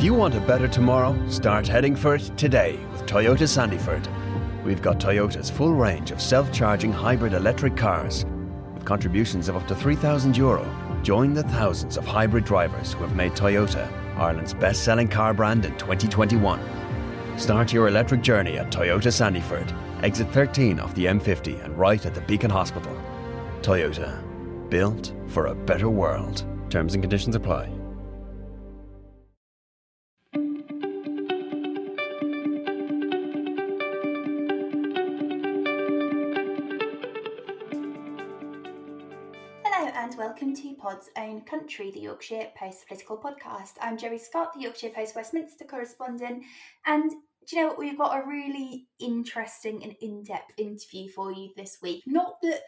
If you want a better tomorrow, start heading for it today with Toyota Sandyford. We've got Toyota's full range of self-charging hybrid electric cars. With contributions of up to €3,000, join the thousands of hybrid drivers who have made Toyota Ireland's best-selling car brand in 2021. Start your electric journey at Toyota Sandyford, exit 13 off the M50 and right at the Beacon Hospital. Toyota, built for a better world. Terms and conditions apply. Welcome to Pod's Own Country, the Yorkshire Post Political Podcast. I'm Gerry Scott, the Yorkshire Post Westminster correspondent, and do you know what? We've got a really interesting and in-depth interview for you this week. Not that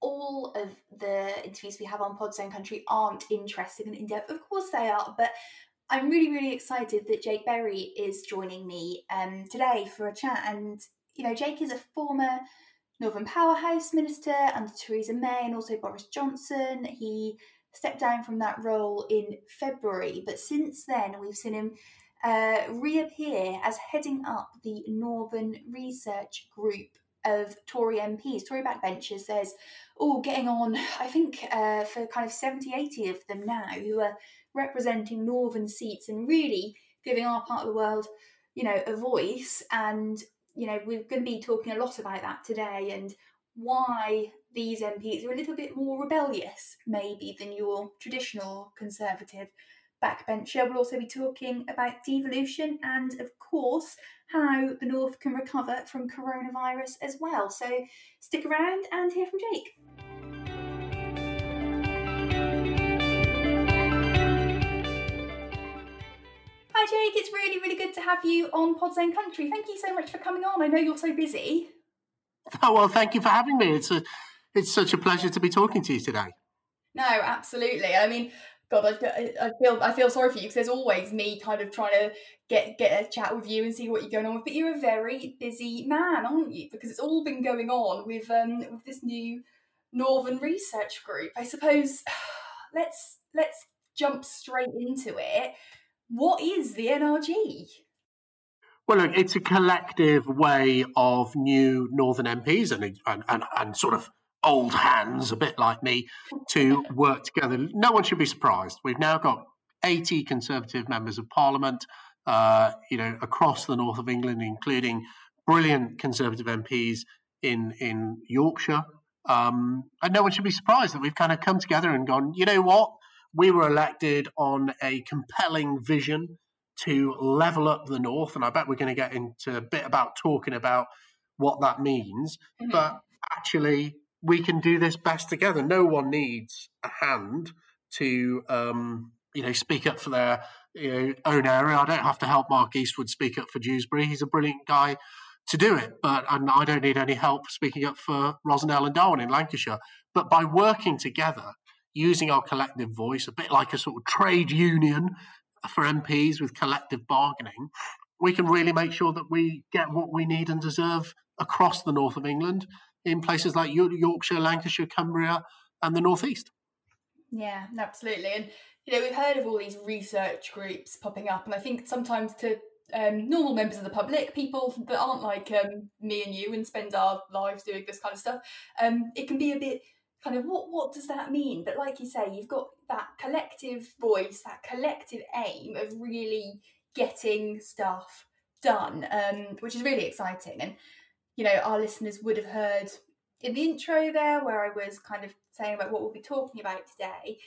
all of the interviews we have on Pod's Own Country aren't interesting and in-depth, of course they are, but I'm really, really excited that Jake Berry is joining me today for a chat. And, you know, Jake is a former Northern powerhouse minister under Theresa May and also Boris Johnson. He stepped down from that role in February, but since then we've seen him reappear as heading up the Northern Research Group of Tory MPs. Tory backbenchers, there's getting on, I think, for kind of 70, 80 of them now, who are representing northern seats and really giving our part of the world, you know, a voice. And you know, we're going to be talking a lot about that today and why these MPs are a little bit more rebellious, maybe, than your traditional Conservative backbencher. We'll also be talking about devolution and, of course, how the North can recover from coronavirus as well. So stick around and hear from Jake. Hi Jake, it's really, really good to have you on Pod's Own Country. Thank you so much for coming on. I know you're so busy. Oh, well, thank you for having me. It's such a pleasure to be talking to you today. No, absolutely. I mean, God, I feel sorry for you because there's always me kind of trying to get a chat with you and see what you're going on with. But you're a very busy man, aren't you? Because it's all been going on with this new Northern Research Group. I suppose let's jump straight into it. What is the NRG? Well, look, it's a collective way of new Northern MPs and sort of old hands, a bit like me, to work together. No one should be surprised. We've now got 80 Conservative members of Parliament, across the north of England, including brilliant Conservative MPs in Yorkshire. And no one should be surprised that we've kind of come together and gone, you know what? We were elected on a compelling vision to level up the north, and I bet we're going to get into a bit about talking about what that means. Mm-hmm. But actually, we can do this best together. No one needs a hand to, speak up for their own area. I don't have to help Mark Eastwood speak up for Dewsbury. He's a brilliant guy to do it, and I don't need any help speaking up for Rossendale and Darwin in Lancashire. But by working together, using our collective voice, a bit like a sort of trade union for MPs with collective bargaining, we can really make sure that we get what we need and deserve across the north of England in places like Yorkshire, Lancashire, Cumbria and the North East. Yeah, absolutely. And, you know, we've heard of all these research groups popping up, and I think sometimes to normal members of the public, people that aren't like me and you and spend our lives doing this kind of stuff, it can be a bit kind of what does that mean? But like you say, you've got that collective voice, that collective aim of really getting stuff done, which is really exciting. And, you know, our listeners would have heard in the intro there where I was kind of saying about what we'll be talking about today.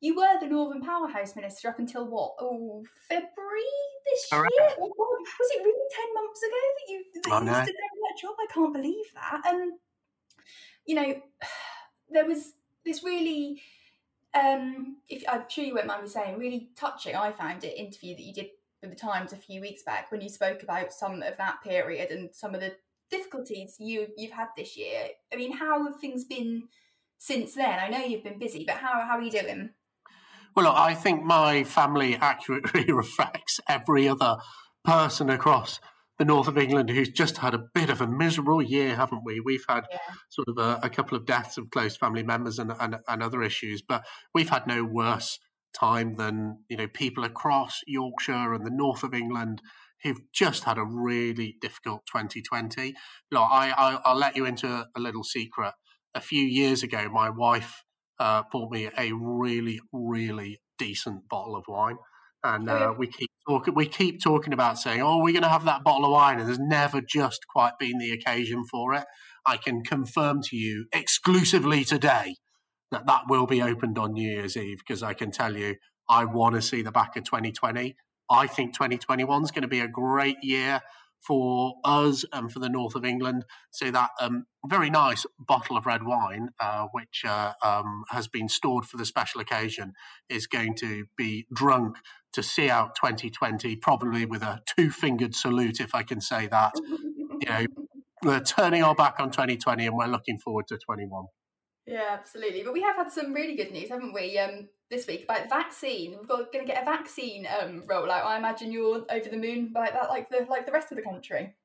You were the Northern powerhouse minister up until what? Oh, February this year? Right. Oh, was it really 10 months ago that you stood there with that job? I can't believe that. There was this really, if I'm sure you won't mind me saying, really touching, I found it, interview that you did with the Times a few weeks back when you spoke about some of that period and some of the difficulties you've had this year. I mean, how have things been since then? I know you've been busy, but how are you doing? Well, look, I think my family accurately reflects every other person across the north of England who's just had a bit of a miserable year, haven't we? We've had sort of a couple of deaths of close family members and other issues, but we've had no worse time than, you know, people across Yorkshire and the north of England who've just had a really difficult 2020. Look, I'll let you into a little secret. A few years ago, my wife bought me a really, really decent bottle of wine, and we keep talking about saying, "Oh, we're going to have that bottle of wine," and there's never just quite been the occasion for it. I can confirm to you exclusively today that that will be opened on New Year's Eve, because I can tell you, I want to see the back of 2020. I think 2021 is going to be a great year for us and for the north of England. So that very nice bottle of red wine, which has been stored for the special occasion, is going to be drunk to see out 2020, probably with a two-fingered salute, if I can say that. You know, we're turning our back on 2020 and we're looking forward to 21. Yeah, absolutely. But we have had some really good news, haven't we, this week about vaccine. We're going to get a vaccine rollout. I imagine you're over the moon about that, like the rest of the country.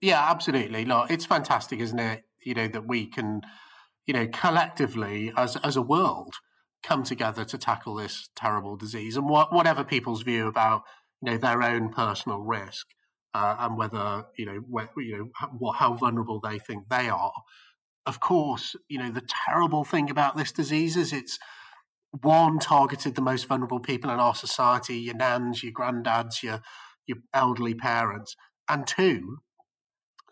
Yeah, absolutely. Look, it's fantastic, isn't it? You know, that we can, you know, collectively as a world come together to tackle this terrible disease. And whatever people's view about, you know, their own personal risk and whether, how vulnerable they think they are. Of course, you know, the terrible thing about this disease is it's, one, targeted the most vulnerable people in our society, your nans, your granddads, your elderly parents, and two,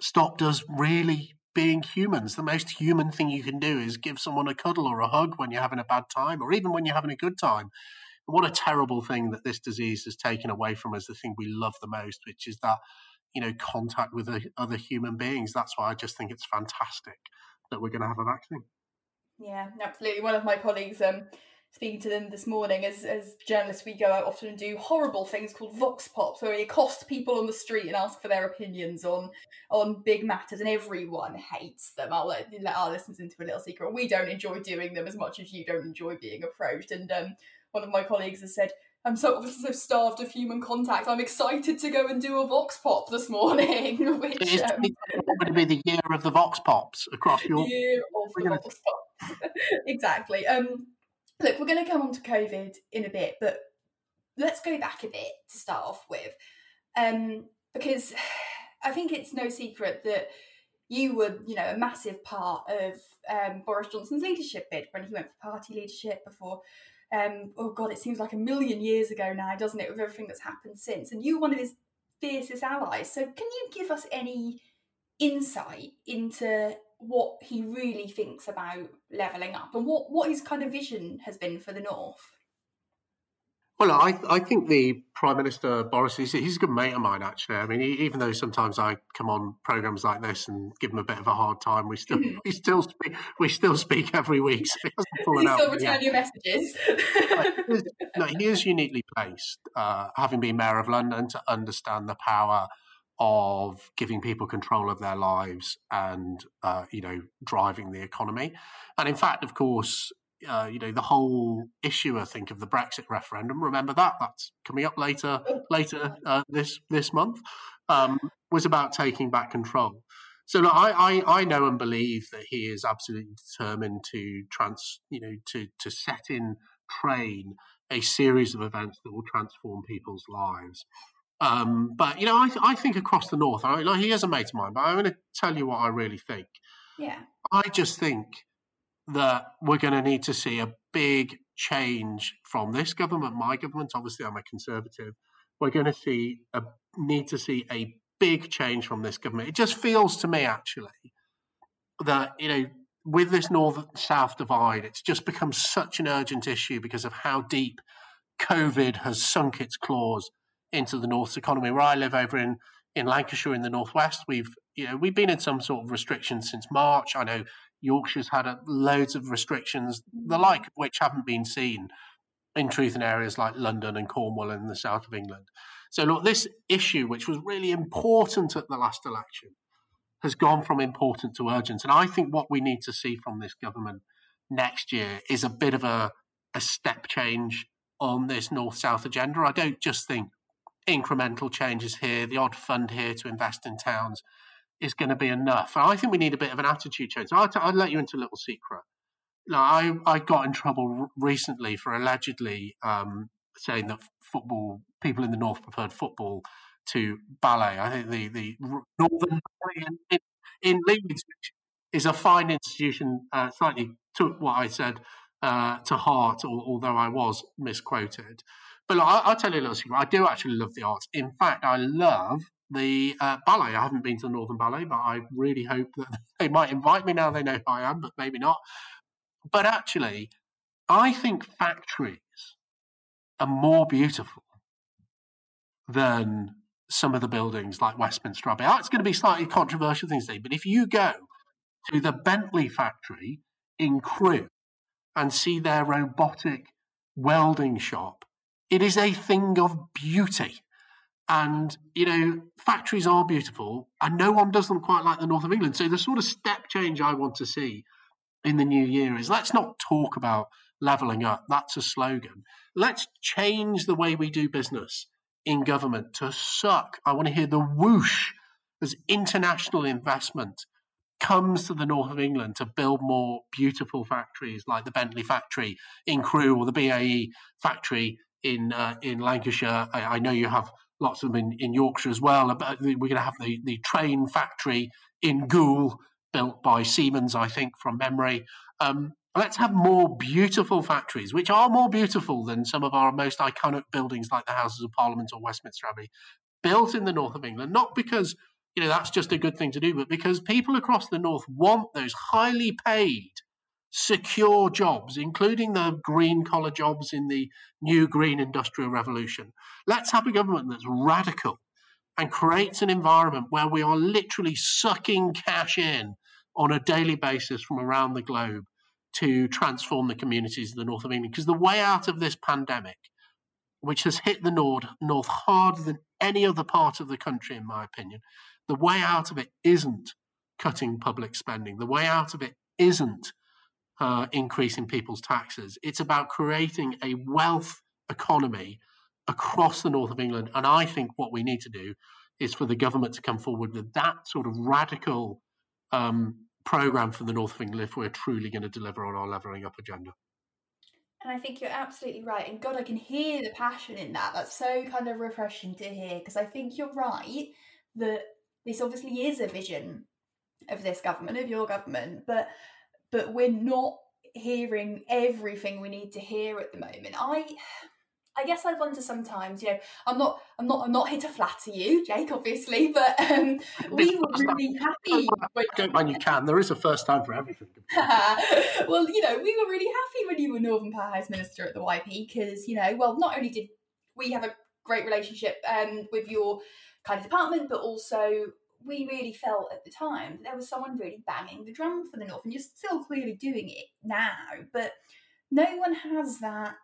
stopped us really being humans. The most human thing you can do is give someone a cuddle or a hug when you're having a bad time, or even when you're having a good time. What a terrible thing that this disease has taken away from us, the thing we love the most, which is that, you know, contact with other human beings. That's why I just think it's fantastic that we're going to have a vaccine. Yeah, absolutely. One of my colleagues, speaking to them this morning, as journalists, we go out often and do horrible things called vox pops, where we accost people on the street and ask for their opinions on big matters, and everyone hates them. I'll let our listeners into a little secret. We don't enjoy doing them as much as you don't enjoy being approached. And one of my colleagues has said, "I'm so starved of human contact. I'm excited to go and do a vox pop this morning." Which it's going to be the year of the vox pops across Europe. Year of the vox pops. Exactly. Look, we're going to come on to COVID in a bit, but let's go back a bit to start off with, because I think it's no secret that you were, you know, a massive part of Boris Johnson's leadership bid when he went for party leadership before. Oh God, it seems like a million years ago now, doesn't it, with everything that's happened since? And you're one of his fiercest allies. So can you give us any insight into what he really thinks about levelling up and what his kind of vision has been for the North? Well, I think the Prime Minister, Boris, he's a good mate of mine, actually. I mean, even though sometimes I come on programmes like this and give him a bit of a hard time, we still speak every week. So he doesn't fall out. Still return your messages. No, he is uniquely placed, having been Mayor of London, to understand the power of giving people control of their lives and, you know, driving the economy. And in fact, of course, you know, the whole issue, I think, of the Brexit referendum, remember that's coming up later this month, was about taking back control. So look, I know and believe that he is absolutely determined to to set in train a series of events that will transform people's lives. But, you know, I think across the North, he is a mate of mine, but I'm going to tell you what I really think. Yeah. I just think that we're going to need to see a big change from this government, my government. Obviously, I'm a Conservative. We're going to need to see a big change from this government. It just feels to me, actually, that, you know, with this North-South divide, it's just become such an urgent issue because of how deep COVID has sunk its claws into the North's economy. Where I live over in Lancashire in the Northwest, we've been in some sort of restrictions since March. I know Yorkshire's had loads of restrictions, the like of which haven't been seen in truth in areas like London and Cornwall and the south of England. So look, this issue, which was really important at the last election, has gone from important to urgent. And I think what we need to see from this government next year is a bit of a step change on this North-South agenda. I don't just think incremental changes here, the odd fund here to invest in towns is going to be enough. And I think we need a bit of an attitude change. I'll let you into a little secret. I got in trouble recently for allegedly saying that football people in the north preferred football to ballet. I think the Northern Ballet in Leeds, which is a fine institution, slightly took what I said to heart, although I was misquoted. But look, I'll tell you a little secret. I do actually love the arts. In fact, I love the ballet. I haven't been to the Northern Ballet, but I really hope that they might invite me now they know who I am, but maybe not. But actually, I think factories are more beautiful than some of the buildings like Westminster Abbey. It's going to be slightly controversial things today, but if you go to the Bentley factory in Crewe and see their robotic welding shop, it is a thing of beauty. And, factories are beautiful, and no one does them quite like the north of England. So the sort of step change I want to see in the new year is, let's not talk about levelling up. That's a slogan. Let's change the way we do business in government to suck. I want to hear the whoosh as international investment comes to the north of England to build more beautiful factories like the Bentley factory in Crewe or the BAE factory in Lancashire. I know you have lots of them in Yorkshire as well. We're going to have the train factory in Goole, built by Siemens, I think, from memory. Let's have more beautiful factories, which are more beautiful than some of our most iconic buildings like the Houses of Parliament or Westminster Abbey, built in the north of England, not because that's just a good thing to do, but because people across the north want those highly paid, secure jobs, including the green-collar jobs in the new green industrial revolution. Let's have a government that's radical and creates an environment where we are literally sucking cash in on a daily basis from around the globe to transform the communities of the north of England. Because the way out of this pandemic, which has hit the north harder than any other part of the country, in my opinion, the way out of it isn't cutting public spending. The way out of it isn't increasing people's taxes. It's about creating a wealth economy across the north of England. And I think what we need to do is for the government to come forward with that sort of radical programme for the north of England if we're truly going to deliver on our levelling up agenda. And I think you're absolutely right. And God, I can hear the passion in that. That's so kind of refreshing to hear, because I think you're right that this obviously is a vision of this government, of your government, but we're not hearing everything we need to hear at the moment. I guess I wonder sometimes, I'm not here to flatter you, Jake, obviously, but we were really happy. I don't mind, you can. There is a first time for everything. Well, we were really happy when you were Northern Powerhouse Minister at the YP, because, not only did we have a great relationship with your kind of department, but also we really felt at the time that there was someone really banging the drum for the North, and you're still clearly doing it now, but no one has that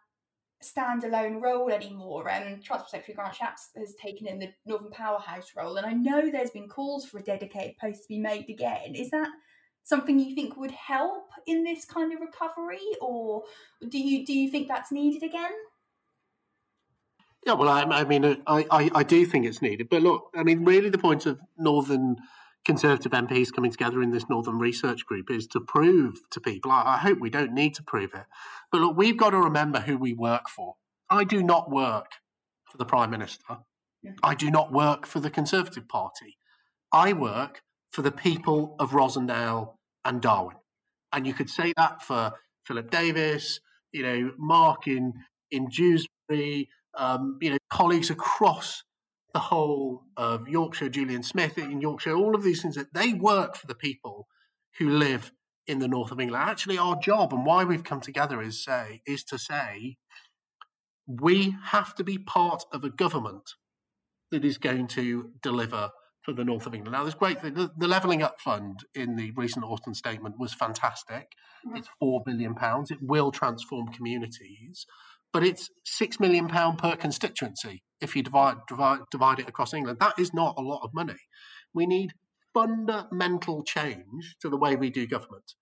standalone role anymore. Transport Secretary Grant Shapps has taken in the Northern Powerhouse role, and I know there's been calls for a dedicated post to be made again. Is that something you think would help in this kind of recovery, or do you think that's needed again? Yeah, well, I mean, I do think it's needed. But look, I mean, really the point of Northern Conservative MPs coming together in this Northern Research Group is to prove to people, I hope we don't need to prove it, but look, we've got to remember who we work for. I do not work for the Prime Minister. Yeah. I do not work for the Conservative Party. I work for the people of Rossendale and Darwin. And you could say that for Philip Davis, Mark in Dewsbury, colleagues across the whole of Yorkshire, Julian Smith in Yorkshire, all of these things, that they work for the people who live in the north of England. Actually, our job and why we've come together is to say we have to be part of a government that is going to deliver for the north of England. Now, this great thing, the Levelling Up Fund in the recent Autumn Statement was fantastic. It's £4 billion. It will transform communities. But it's £6 million per constituency if you divide it across England. That is not a lot of money. We need fundamental change to the way we do government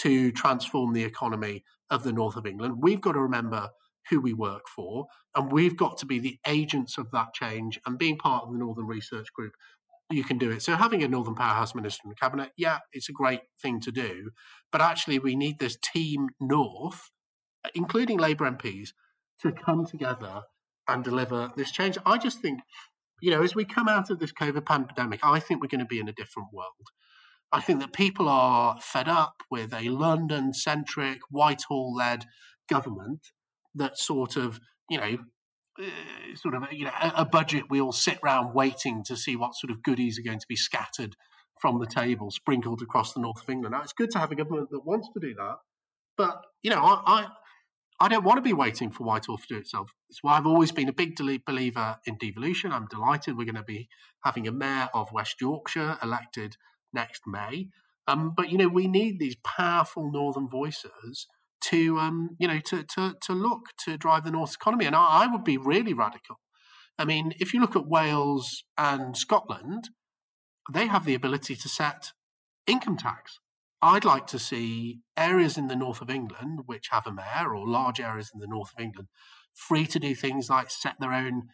to transform the economy of the north of England. We've got to remember who we work for, and we've got to be the agents of that change, and being part of the Northern Research Group you can do it. So having a Northern powerhouse minister in the cabinet, yeah, it's a great thing to do. But actually, we need this team North, including Labour MPs, to come together and deliver this change. I just think, you know, as we come out of this COVID pandemic, I think we're going to be in a different world. I think that people are fed up with a London-centric, Whitehall-led government that a budget we all sit round waiting to see what sort of goodies are going to be scattered from the table, sprinkled across the north of England. Now, it's good to have a government that wants to do that, but, you know, I don't want to be waiting for Whitehall to do itself. It's why I've always been a big believer in devolution. I'm delighted we're going to be having a mayor of West Yorkshire elected next May. But, you know, we need these powerful northern voices to look to drive the North's economy. And I would be really radical. I mean, if you look at Wales and Scotland, they have the ability to set income tax. I'd like to see areas in the north of England which have a mayor, or large areas in the north of England, free to do things like set their own,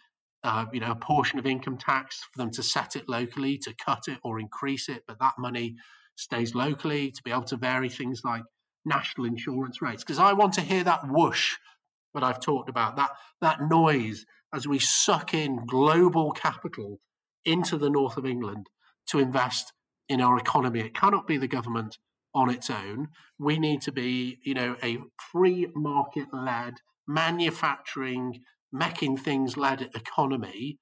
portion of income tax, for them to set it locally, to cut it or increase it, but that money stays locally, to be able to vary things like national insurance rates, because I want to hear that whoosh that I've talked about, that noise as we suck in global capital into the north of England to invest in our economy. It cannot be the government on its own. We need to be, you know, a free market-led, manufacturing, making things-led economy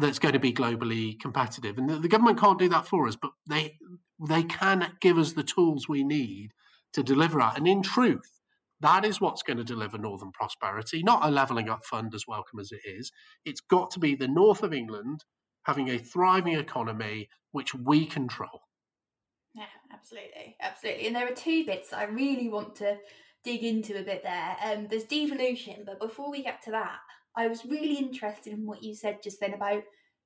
that's going to be globally competitive. And the government can't do that for us, but they can give us the tools we need to deliver at. And in truth, that is what's going to deliver northern prosperity, not a levelling up fund as welcome as it is. It's got to be the north of England having a thriving economy which we control. Yeah, absolutely. Absolutely. And there are two bits I really want to dig into a bit there. There's devolution, but before we get to that, I was really interested in what you said just then about,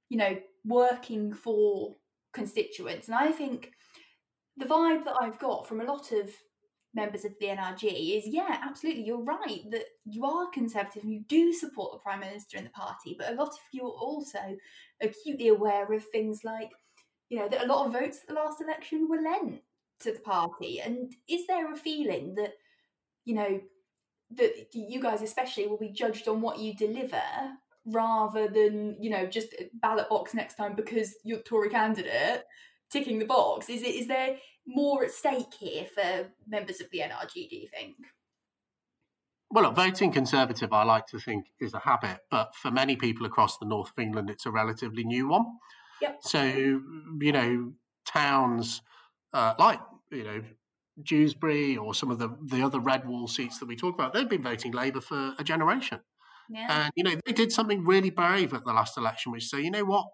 you know, working for constituents. And I think the vibe that I've got from a lot of members of the NRG is, yeah, absolutely, you're right, that you are Conservative and you do support the Prime Minister and the party, but a lot of you are also acutely aware of things like, you know, that a lot of votes at the last election were lent to the party. And is there a feeling that, you know, that you guys especially will be judged on what you deliver rather than, you know, just ballot box next time because you're a Tory candidate, ticking the box? Is there more at stake here for members of the NRG, do you think? Well, look, voting Conservative, I like to think, is a habit, but for many people across the north of England, it's a relatively new one. Yep. So, you know, towns like, you know, Dewsbury or some of the other red wall seats that we talk about, they've been voting Labour for a generation. Yeah. And, you know, they did something really brave at the last election, which say, you know what,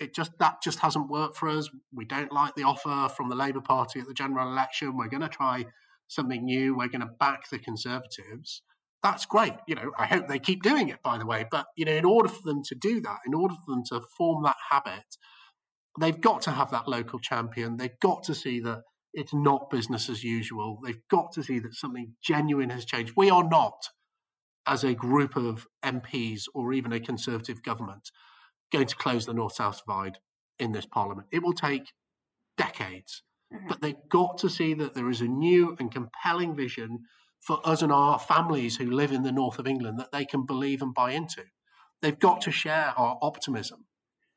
That just hasn't worked for us. We don't like the offer from the Labour Party at the general election. We're going to try something new. We're going to back the Conservatives. That's great. You know, I hope they keep doing it, by the way. But, you know, in order for them to do that, in order for them to form that habit, they've got to have that local champion. They've got to see that it's not business as usual. They've got to see that something genuine has changed. We are not, as a group of MPs or even a Conservative government, going to close the north-south divide in this parliament. It will take decades, but they've got to see that there is a new and compelling vision for us and our families who live in the north of England that they can believe and buy into. They've got to share our optimism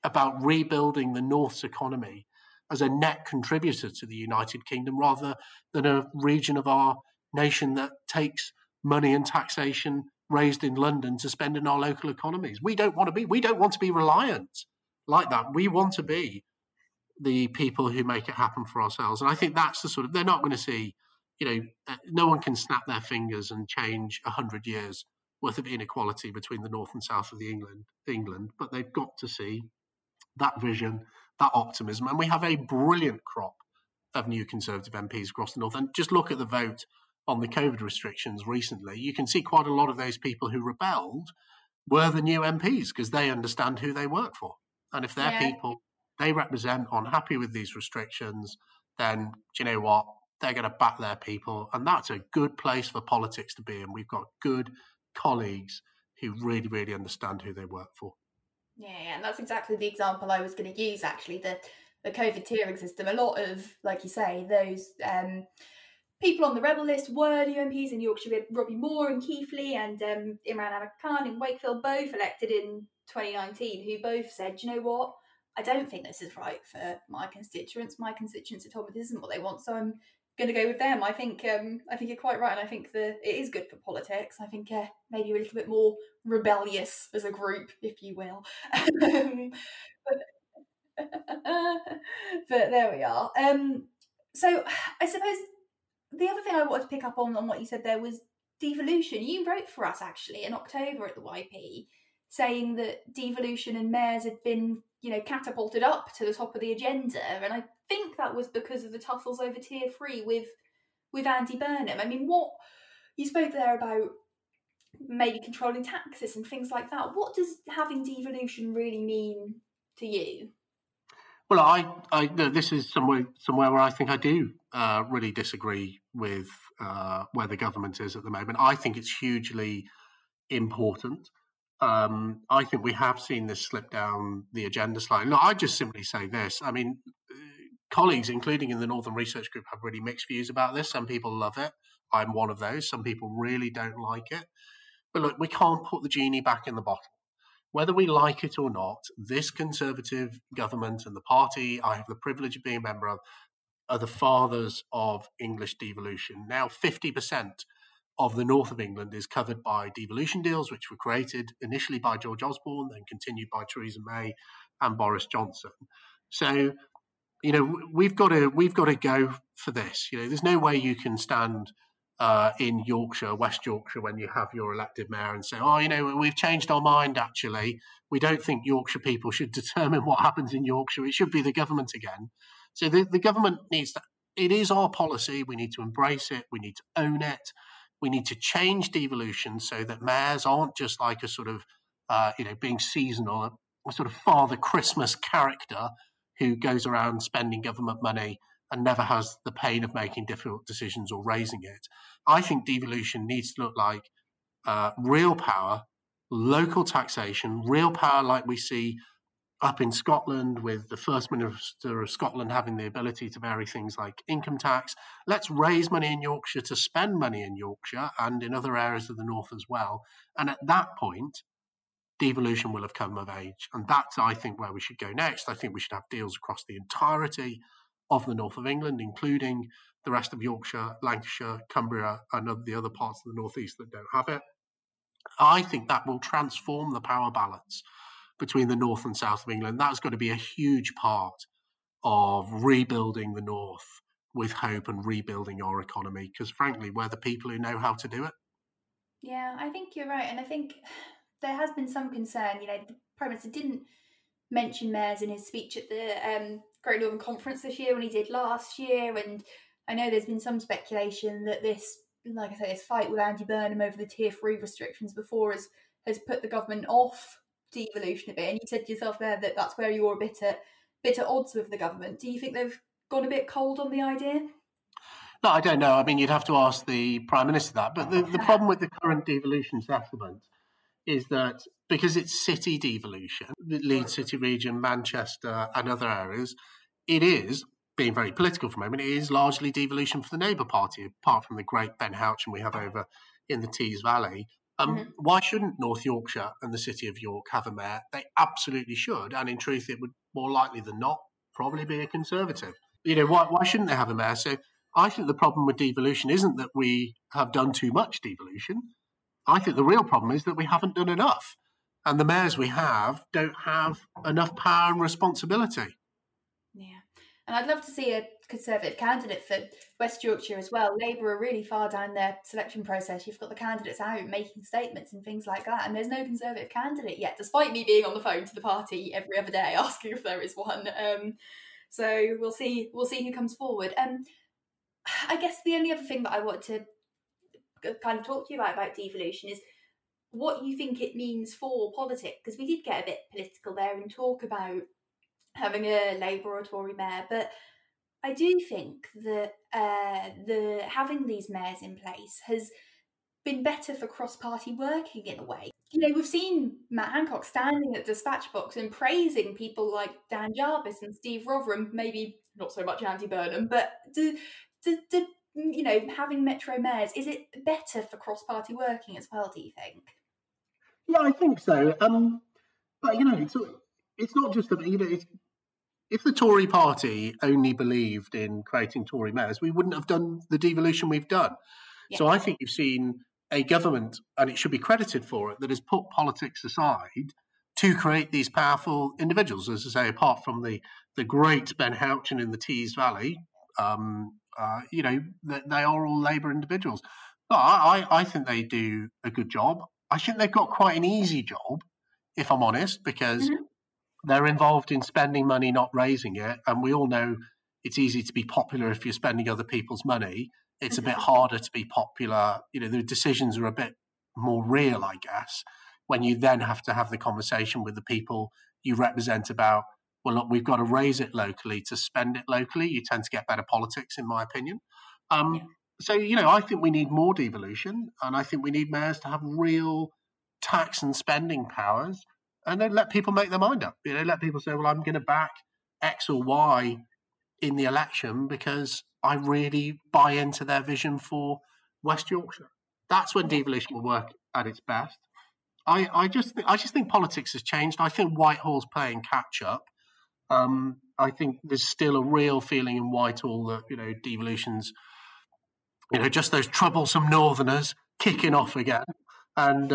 about rebuilding the north's economy as a net contributor to the United Kingdom rather than a region of our nation that takes money and taxation raised in London to spend in our local economies. We don't want to be reliant like that. We want to be the people who make it happen for ourselves. And I think that's the sort of, they're not going to see, you know, no one can snap their fingers and change 100 years worth of inequality between the north and south of England, but they've got to see that vision, that optimism. And we have a brilliant crop of new Conservative MPs across the north. And just look at the vote on the COVID restrictions recently, you can see quite a lot of those people who rebelled were the new MPs because they understand who they work for. And if they're people they represent aren't happy with these restrictions, then do you know what? They're going to back their people. And that's a good place for politics to be. And we've got good colleagues who really, really understand who they work for. Yeah, and that's exactly the example I was going to use, actually, the COVID tiering system. A lot of, like you say, those people on the rebel list were UMPs in Yorkshire. We had Robbie Moore in Keighley and Imran Ahmad Khan in Wakefield, both elected in 2019, who both said, you know what, I don't think this is right for my constituents. My constituents have told me this isn't what they want, so I'm going to go with them. I think you're quite right, and I think it is good for politics. I think maybe a little bit more rebellious as a group, if you will. But there we are. So I suppose the other thing I wanted to pick up on what you said there was devolution. You wrote for us, actually, in October at the YP, saying that devolution and mayors had been, catapulted up to the top of the agenda. And I think that was because of the tussles over tier 3 with Andy Burnham. I mean, what you spoke there about maybe controlling taxes and things like that. What does having devolution really mean to you? Well, I this is somewhere where I think I do really disagree with where the government is at the moment. I think it's hugely important. I think we have seen this slip down the agenda slide. Look, I just simply say this. I mean, colleagues, including in the Northern Research Group, have really mixed views about this. Some people love it. I'm one of those. Some people really don't like it. But look, we can't put the genie back in the bottle. Whether we like it or not, this Conservative government and the party I have the privilege of being a member of are the fathers of English devolution. Now, 50% of the north of England is covered by devolution deals, which were created initially by George Osborne, then continued by Theresa May and Boris Johnson. So, we've got to go for this. There's no way you can stand in Yorkshire, West Yorkshire, when you have your elected mayor and say, we've changed our mind, actually. We don't think Yorkshire people should determine what happens in Yorkshire. It should be the government again. So the government needs to, it is our policy. We need to embrace it. We need to own it. We need to change devolution so that mayors aren't just like a sort of, being seasonal, a sort of Father Christmas character who goes around spending government money and never has the pain of making difficult decisions or raising it. I think devolution needs to look like real power, local taxation, real power like we see up in Scotland with the First Minister of Scotland having the ability to vary things like income tax. Let's raise money in Yorkshire to spend money in Yorkshire and in other areas of the north as well. And at that point, devolution will have come of age. And that's, I think, where we should go next. I think we should have deals across the entirety of the north of England, including the rest of Yorkshire, Lancashire, Cumbria, and the other parts of the northeast that don't have it. I think that will transform the power balance between the north and south of England. That's got to be a huge part of rebuilding the north with hope and rebuilding our economy, because frankly, we're the people who know how to do it. Yeah, I think you're right. And I think there has been some concern, the Prime Minister didn't mention mayors in his speech at the Great Northern Conference this year when he did last year. And I know there's been some speculation that this, like I say, this fight with Andy Burnham over the tier 3 restrictions before has put the government off devolution a bit, and you said to yourself there that that's where you're a bit at odds with the government. Do you think they've gone a bit cold on the idea? No, I don't know. I mean, you'd have to ask the Prime Minister that. But the problem with the current devolution settlement is that because it's city devolution, the Leeds City region, Manchester and other areas, it is, being very political for a moment, it is largely devolution for the Labour Party, apart from the great Ben Houchen we have over in the Tees Valley. Why shouldn't North Yorkshire and the City of York have a mayor? They absolutely should, and in truth, it would more likely than not probably be a Conservative. Why shouldn't they have a mayor? So I think the problem with devolution isn't that we have done too much devolution. I think the real problem is that we haven't done enough, and the mayors we have don't have enough power and responsibility. Yeah, and I'd love to see a Conservative candidate for West Yorkshire as well. Labour are really far down their selection process. You've got the candidates out making statements and things like that, and there's no Conservative candidate yet, despite me being on the phone to the party every other day asking if there is one. So we'll see who comes forward. I guess the only other thing that I want to kind of talk to you about devolution is what you think it means for politics, because we did get a bit political there and talk about having a Labour or Tory mayor, but I do think that the having these mayors in place has been better for cross-party working in a way. You know, we've seen Matt Hancock standing at the dispatch box and praising people like Dan Jarvis and Steve Rotherham, maybe not so much Andy Burnham, but do you know, having Metro mayors, is it better for cross-party working as well, do you think? Yeah, I think so. But, you know, it's not just that, you know, if the Tory party only believed in creating Tory mayors, we wouldn't have done the devolution we've done. Yeah. So I think you've seen a government, and it should be credited for it, that has put politics aside to create these powerful individuals. As I say, apart from the great Ben Houchen in the Tees Valley, you know, they are all Labour individuals. But I think they do a good job. I think they've got quite an easy job, if I'm honest, because they're involved in spending money, not raising it. And we all know it's easy to be popular if you're spending other people's money. It's a bit harder to be popular. You know, the decisions are a bit more real, I guess, when you then have to have the conversation with the people you represent about, well, look, we've got to raise it locally to spend it locally. You tend to get better politics, in my opinion. So, you know, I think we need more devolution, and I think we need mayors to have real tax and spending powers, and then let people make their mind up. You know, let people say, well, I'm going to back X or Y in the election because I really buy into their vision for West Yorkshire. That's when devolution will work at its best. I just think politics has changed. I think Whitehall's playing catch-up. I think there's still a real feeling in Whitehall that, you know, devolution's, you know, just those troublesome northerners kicking off again. And,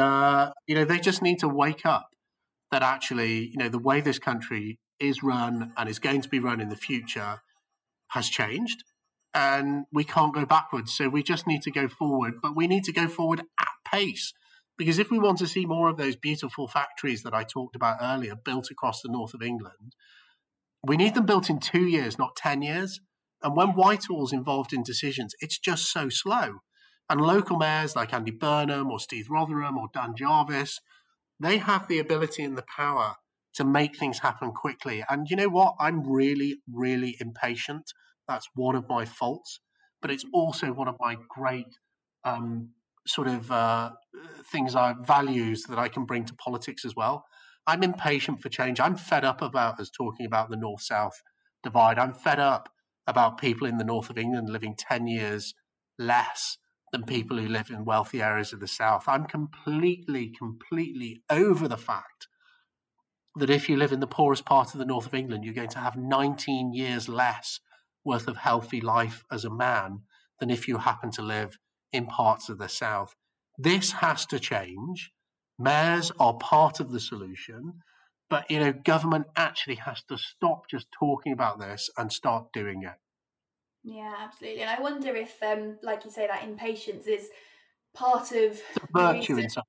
you know, they just need to wake up that actually, you know, the way this country is run and is going to be run in the future has changed, and we can't go backwards. So we just need to go forward, but we need to go forward at pace, because if we want to see more of those beautiful factories that I talked about earlier built across the north of England, we need them built in 2 years, not 10 years. And when Whitehall's involved in decisions, it's just so slow. And local mayors like Andy Burnham or Steve Rotherham or Dan Jarvis, they have the ability and the power to make things happen quickly. And you know what? I'm really, really impatient. That's one of my faults, but it's also one of my great things, values that I can bring to politics as well. I'm impatient for change. I'm fed up about us talking about the north-south divide. I'm fed up about people in the north of England living 10 years less than people who live in wealthy areas of the south. I'm completely, completely over the fact that if you live in the poorest part of the north of England, you're going to have 19 years less worth of healthy life as a man than if you happen to live in parts of the south. This has to change. Mayors are part of the solution, but, you know, government actually has to stop just talking about this and start doing it. Yeah, absolutely. And I wonder if, like you say, that impatience is part of the virtue in some.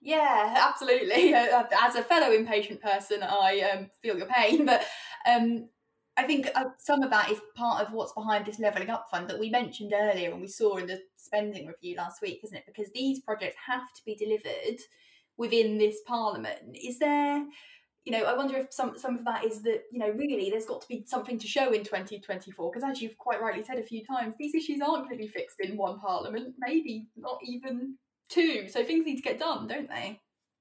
Yeah, absolutely. As a fellow impatient person, I feel your pain, but I think some of that is part of what's behind this Levelling Up Fund that we mentioned earlier and we saw in the spending review last week, isn't it? Because these projects have to be delivered within this parliament. Is there, you know, I wonder if some of that is that, you know, really there's got to be something to show in 2024, because as you've quite rightly said a few times, these issues aren't going to be fixed in one parliament, maybe not even two. So things need to get done, don't they?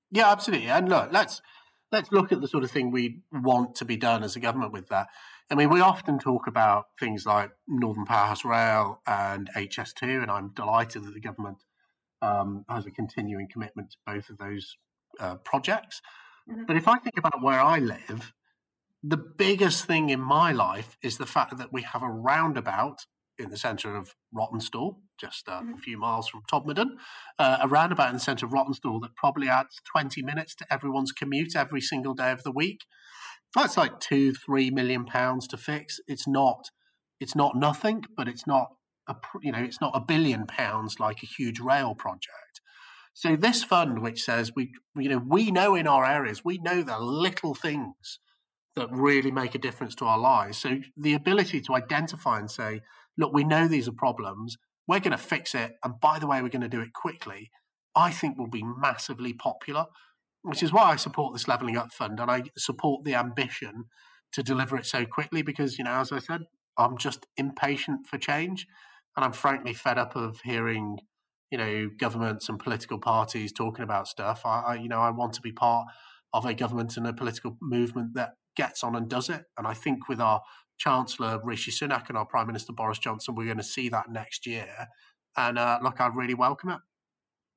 Yeah, absolutely. And look, let's look at the sort of thing we want to be done as a government with that. I mean, we often talk about things like Northern Powerhouse Rail and HS2, and I'm delighted that the government has a continuing commitment to both of those projects. But if I think about where I live, the biggest thing in my life is the fact that we have a roundabout in the centre of Rottenstall, just a few miles from Todmorden, a roundabout in the centre of Rottenstall that probably adds 20 minutes to everyone's commute every single day of the week. That's like £2-3 million to fix. It's not nothing, but it's not £1 billion like a huge rail project. So this fund, which says we know in our areas, we know the little things that really make a difference to our lives. So the ability to identify and say, look, we know these are problems, we're going to fix it, and by the way, we're going to do it quickly, I think will be massively popular, which is why I support this Levelling Up Fund, and I support the ambition to deliver it so quickly because, you know, as I said, I'm just impatient for change, and I'm frankly fed up of hearing, you know, governments and political parties talking about stuff. I want to be part of a government and a political movement that gets on and does it. And I think with our Chancellor Rishi Sunak and our Prime Minister Boris Johnson, we're going to see that next year. And look, I really welcome it.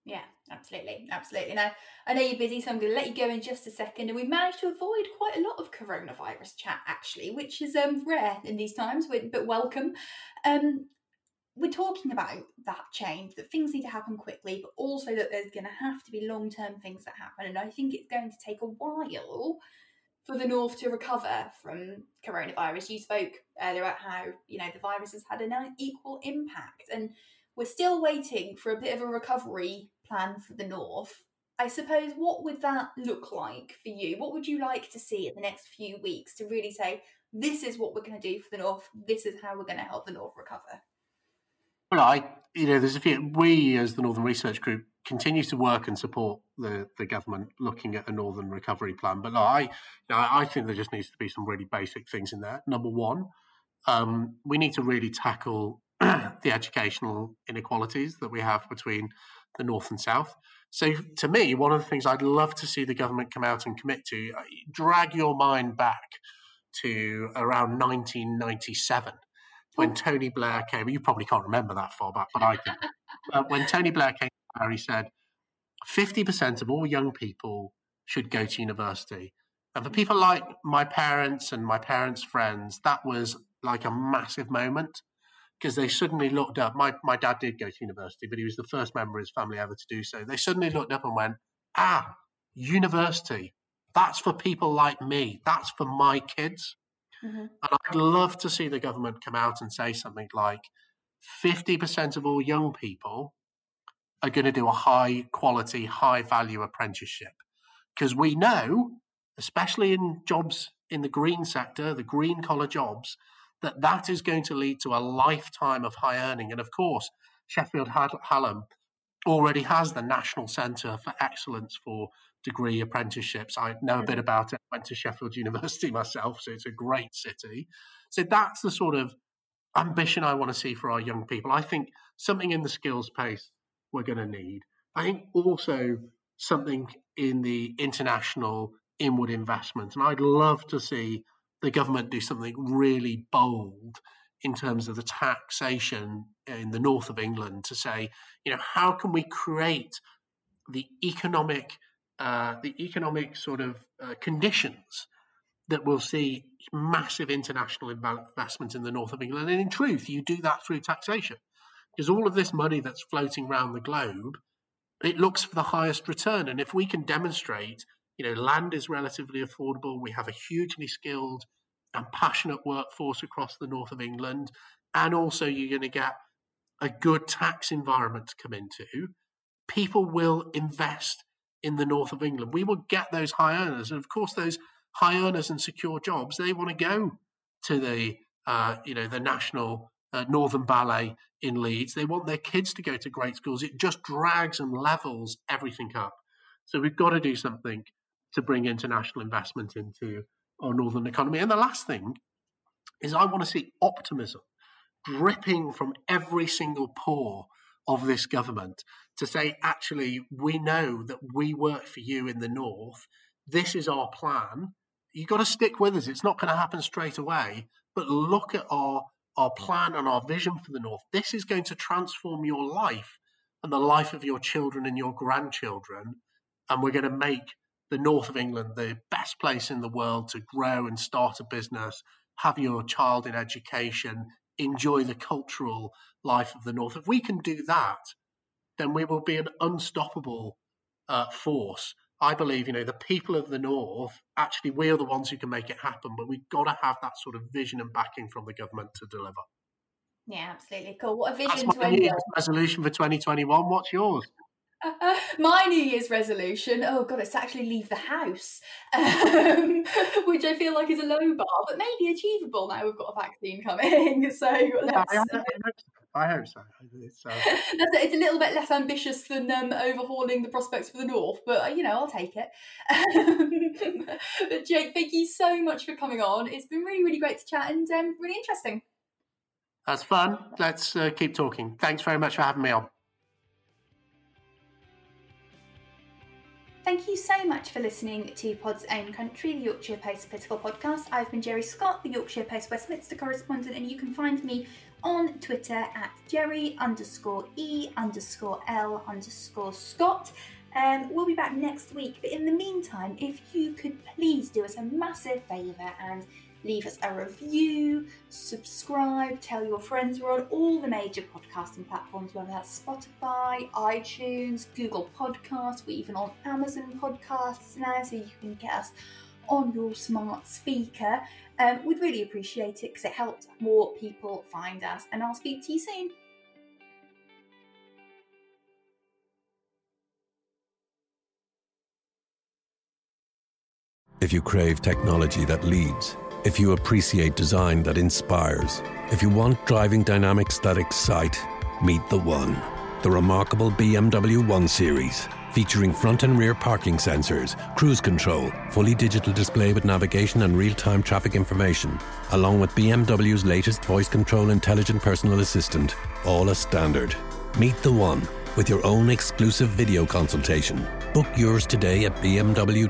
Yeah, absolutely. Now, I know you're busy, so I'm going to let you go in just a second. And we managed to avoid quite a lot of coronavirus chat, actually, which is rare in these times, but welcome. We're talking about that change, that things need to happen quickly, but also that there's going to have to be long-term things that happen. And I think it's going to take a while for the North to recover from coronavirus. You spoke earlier about how, you know, the virus has had an equal impact, and we're still waiting for a bit of a recovery plan for the North. I suppose, what would that look like for you? What would you like to see in the next few weeks to really say, this is what we're going to do for the North, this is how we're going to help the North recover? Well, we as the Northern Research Group continue to work and support the government looking at a Northern recovery plan. But I think there just needs to be some really basic things in there. Number one, we need to really tackle the educational inequalities that we have between the North and South. So to me, one of the things I'd love to see the government come out and commit to, drag your mind back to around 1997. When Tony Blair came, you probably can't remember that far back, but I can. When Tony Blair came to power, he said 50% of all young people should go to university. And for people like my parents and my parents' friends, that was like a massive moment because they suddenly looked up. My dad did go to university, but he was the first member of his family ever to do so. They suddenly looked up and went, university, that's for people like me. That's for my kids. Mm-hmm. And I'd love to see the government come out and say something like 50% of all young people are going to do a high-quality, high-value apprenticeship. Because we know, especially in jobs in the green sector, the green-collar jobs, that is going to lead to a lifetime of high earning. And, of course, Sheffield Hallam already has the National Centre for Excellence for degree apprenticeships. I know a bit about it. I went to Sheffield University myself, so it's a great city. So that's the sort of ambition I want to see for our young people. I think something in the skills space we're going to need. I think also something in the international inward investment. And I'd love to see the government do something really bold in terms of the taxation in the north of England to say, you know, how can we create the economic sort of conditions that will see massive international investment in the north of England. And in truth, you do that through taxation, because all of this money that's floating around the globe, it looks for the highest return. And if we can demonstrate, you know, land is relatively affordable, we have a hugely skilled and passionate workforce across the north of England, and also you're going to get a good tax environment to come into, people will invest in the north of England. We will get those high earners, and of course those high earners and secure jobs, they want to go to the national Northern Ballet in Leeds. They want their kids to go to great schools. It just drags and levels everything up. So we've got to do something to bring international investment into our northern economy. And the last thing is, I want to see optimism dripping from every single pore of this government to say, actually, we know that we work for you in the north. This is our plan. You've got to stick with us. It's not going to happen straight away. But look at our plan and our vision for the north. This is going to transform your life and the life of your children and your grandchildren. And we're going to make the north of England the best place in the world to grow and start a business, have your child in education, enjoy the cultural life of the north. If we can do that, then we will be an unstoppable force. I believe, you know, the people of the north, actually, we are the ones who can make it happen, but we've got to have that sort of vision and backing from the government to deliver. Yeah, absolutely. Cool. What a vision. That's my New Year's resolution for 2021. What's yours? My New Year's resolution, it's to actually leave the house, which I feel like is a low bar, but maybe achievable now we've got a vaccine coming. So I hope so. It's a little bit less ambitious than overhauling the prospects for the north, but, you know, I'll take it. But Jake, thank you so much for coming on. It's been really, really great to chat and really interesting. That's fun. Let's keep talking. Thanks very much for having me on. Thank you so much for listening to Pod's Own Country, the Yorkshire Post Political Podcast. I've been Gerry Scott, the Yorkshire Post Westminster correspondent, and you can find me on Twitter at Gerry_E_L_Scott. We'll be back next week, but in the meantime, if you could please do us a massive favour and leave us a review, subscribe, tell your friends. We're on all the major podcasting platforms, whether that's Spotify, iTunes, Google Podcasts. We're even on Amazon Podcasts now, so you can get us on your smart speaker. We'd really appreciate it because it helps more people find us. And I'll speak to you soon. If you crave technology that leads, if you appreciate design that inspires, if you want driving dynamics that excite, meet the One. The remarkable BMW 1 Series, featuring front and rear parking sensors, cruise control, fully digital display with navigation and real-time traffic information, along with BMW's latest voice control intelligent personal assistant, all as standard. Meet the One with your own exclusive video consultation. Book yours today at bmw.ie.